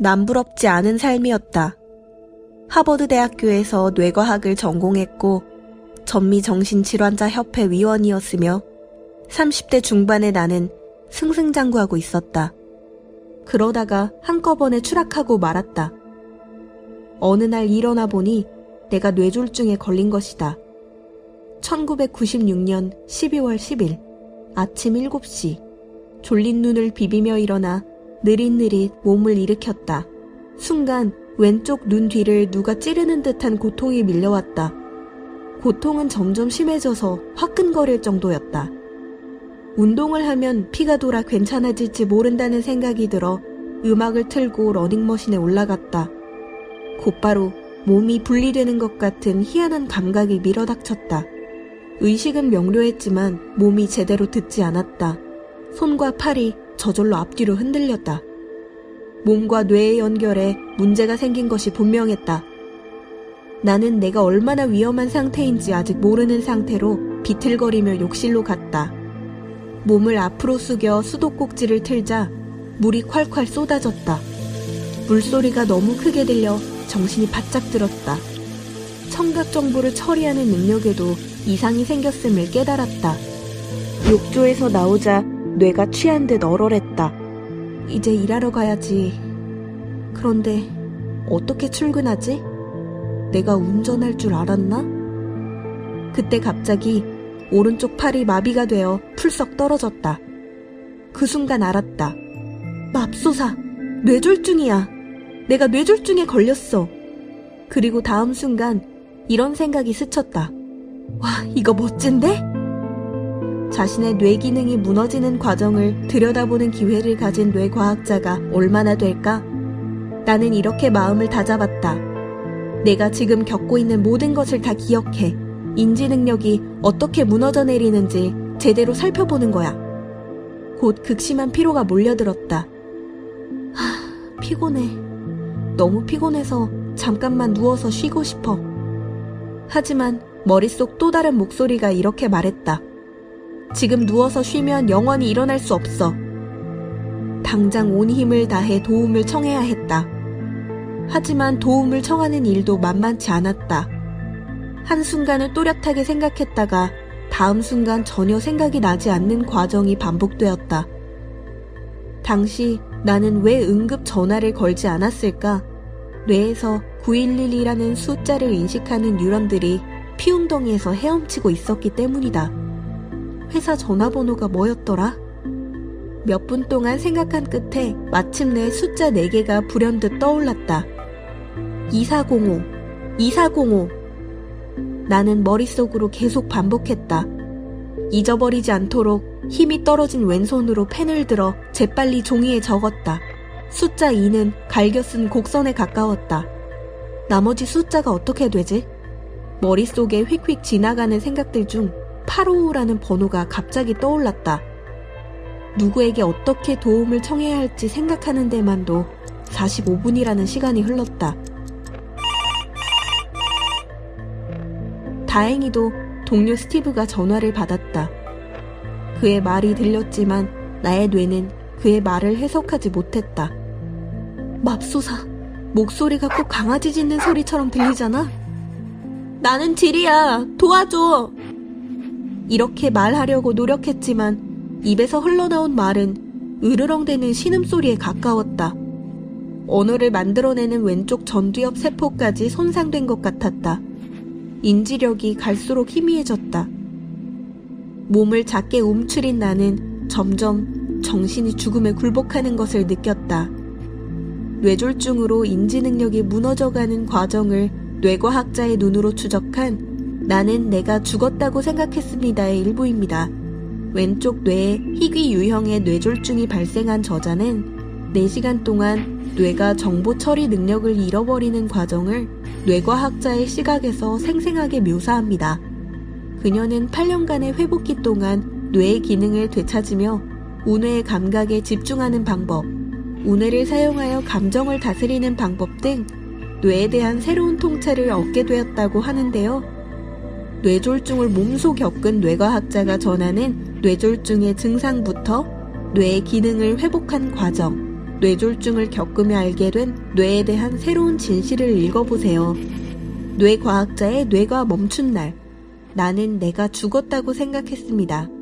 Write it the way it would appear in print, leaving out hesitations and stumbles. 남부럽지 않은 삶이었다. 하버드대학교에서 뇌과학을 전공했고 전미정신질환자협회 위원이었으며 30대 중반의 나는 승승장구하고 있었다. 그러다가 한꺼번에 추락하고 말았다. 어느 날 일어나 보니 내가 뇌졸중에 걸린 것이다. 1996년 12월 10일 아침 7시 졸린 눈을 비비며 일어나 느릿느릿 몸을 일으켰다. 순간 왼쪽 눈 뒤를 누가 찌르는 듯한 고통이 밀려왔다. 고통은 점점 심해져서 화끈거릴 정도였다. 운동을 하면 피가 돌아 괜찮아질지 모른다는 생각이 들어 음악을 틀고 러닝머신에 올라갔다. 곧바로 몸이 분리되는 것 같은 희한한 감각이 밀어닥쳤다. 의식은 명료했지만 몸이 제대로 듣지 않았다. 손과 팔이 저절로 앞뒤로 흔들렸다. 몸과 뇌의 연결에 문제가 생긴 것이 분명했다. 나는 내가 얼마나 위험한 상태인지 아직 모르는 상태로 비틀거리며 욕실로 갔다. 몸을 앞으로 숙여 수도꼭지를 틀자 물이 콸콸 쏟아졌다. 물소리가 너무 크게 들려 정신이 바짝 들었다. 청각 정보를 처리하는 능력에도 이상이 생겼음을 깨달았다. 욕조에서 나오자 뇌가 취한 듯 얼얼했다. 이제 일하러 가야지. 그런데 어떻게 출근하지? 내가 운전할 줄 알았나? 그때 갑자기 오른쪽 팔이 마비가 되어 풀썩 떨어졌다. 그 순간 알았다. 맙소사! 뇌졸중이야! 내가 뇌졸중에 걸렸어! 그리고 다음 순간 이런 생각이 스쳤다. 와, 이거 멋진데? 자신의 뇌 기능이 무너지는 과정을 들여다보는 기회를 가진 뇌과학자가 얼마나 될까? 나는 이렇게 마음을 다잡았다. 내가 지금 겪고 있는 모든 것을 다 기억해. 인지 능력이 어떻게 무너져 내리는지 제대로 살펴보는 거야. 곧 극심한 피로가 몰려들었다. 하, 피곤해. 너무 피곤해서 잠깐만 누워서 쉬고 싶어. 하지만 머릿속 또 다른 목소리가 이렇게 말했다. 지금 누워서 쉬면 영원히 일어날 수 없어. 당장 온 힘을 다해 도움을 청해야 했다. 하지만 도움을 청하는 일도 만만치 않았다. 한순간을 또렷하게 생각했다가 다음 순간 전혀 생각이 나지 않는 과정이 반복되었다. 당시 나는 왜 응급 전화를 걸지 않았을까? 뇌에서 911이라는 숫자를 인식하는 뉴런들이 피웅덩이에서 헤엄치고 있었기 때문이다. 회사 전화번호가 뭐였더라? 몇 분 동안 생각한 끝에 마침내 숫자 4개가 불현듯 떠올랐다. 2405, 2405. 나는 머릿속으로 계속 반복했다. 잊어버리지 않도록 힘이 떨어진 왼손으로 펜을 들어 재빨리 종이에 적었다. 숫자 2는 갈겨 쓴 곡선에 가까웠다. 나머지 숫자가 어떻게 되지? 머릿속에 휙휙 지나가는 생각들 중 855라는 번호가 갑자기 떠올랐다. 누구에게 어떻게 도움을 청해야 할지 생각하는 데만도 45분이라는 시간이 흘렀다. 다행히도 동료 스티브가 전화를 받았다. 그의 말이 들렸지만 나의 뇌는 그의 말을 해석하지 못했다. 맙소사, 목소리가 꼭 강아지 짖는 소리처럼 들리잖아? 나는 지리야, 도와줘! 이렇게 말하려고 노력했지만 입에서 흘러나온 말은 으르렁대는 신음소리에 가까웠다. 언어를 만들어내는 왼쪽 전두엽 세포까지 손상된 것 같았다. 인지력이 갈수록 희미해졌다. 몸을 작게 움츠린 나는 점점 정신이 죽음에 굴복하는 것을 느꼈다. 뇌졸중으로 인지능력이 무너져가는 과정을 뇌과학자의 눈으로 추적한 나는 내가 죽었다고 생각했습니다의 일부입니다. 왼쪽 뇌에 희귀 유형의 뇌졸중이 발생한 저자는 4시간 동안 뇌가 정보 처리 능력을 잃어버리는 과정을 뇌과학자의 시각에서 생생하게 묘사합니다. 그녀는 8년간의 회복기 동안 뇌의 기능을 되찾으며 운뇌의 감각에 집중하는 방법, 운뇌를 사용하여 감정을 다스리는 방법 등 뇌에 대한 새로운 통찰을 얻게 되었다고 하는데요. 뇌졸중을 몸소 겪은 뇌과학자가 전하는 뇌졸중의 증상부터 뇌의 기능을 회복한 과정, 뇌졸중을 겪으며 알게 된 뇌에 대한 새로운 진실을 읽어보세요. 뇌과학자의 뇌가 멈춘 날, 나는 내가 죽었다고 생각했습니다.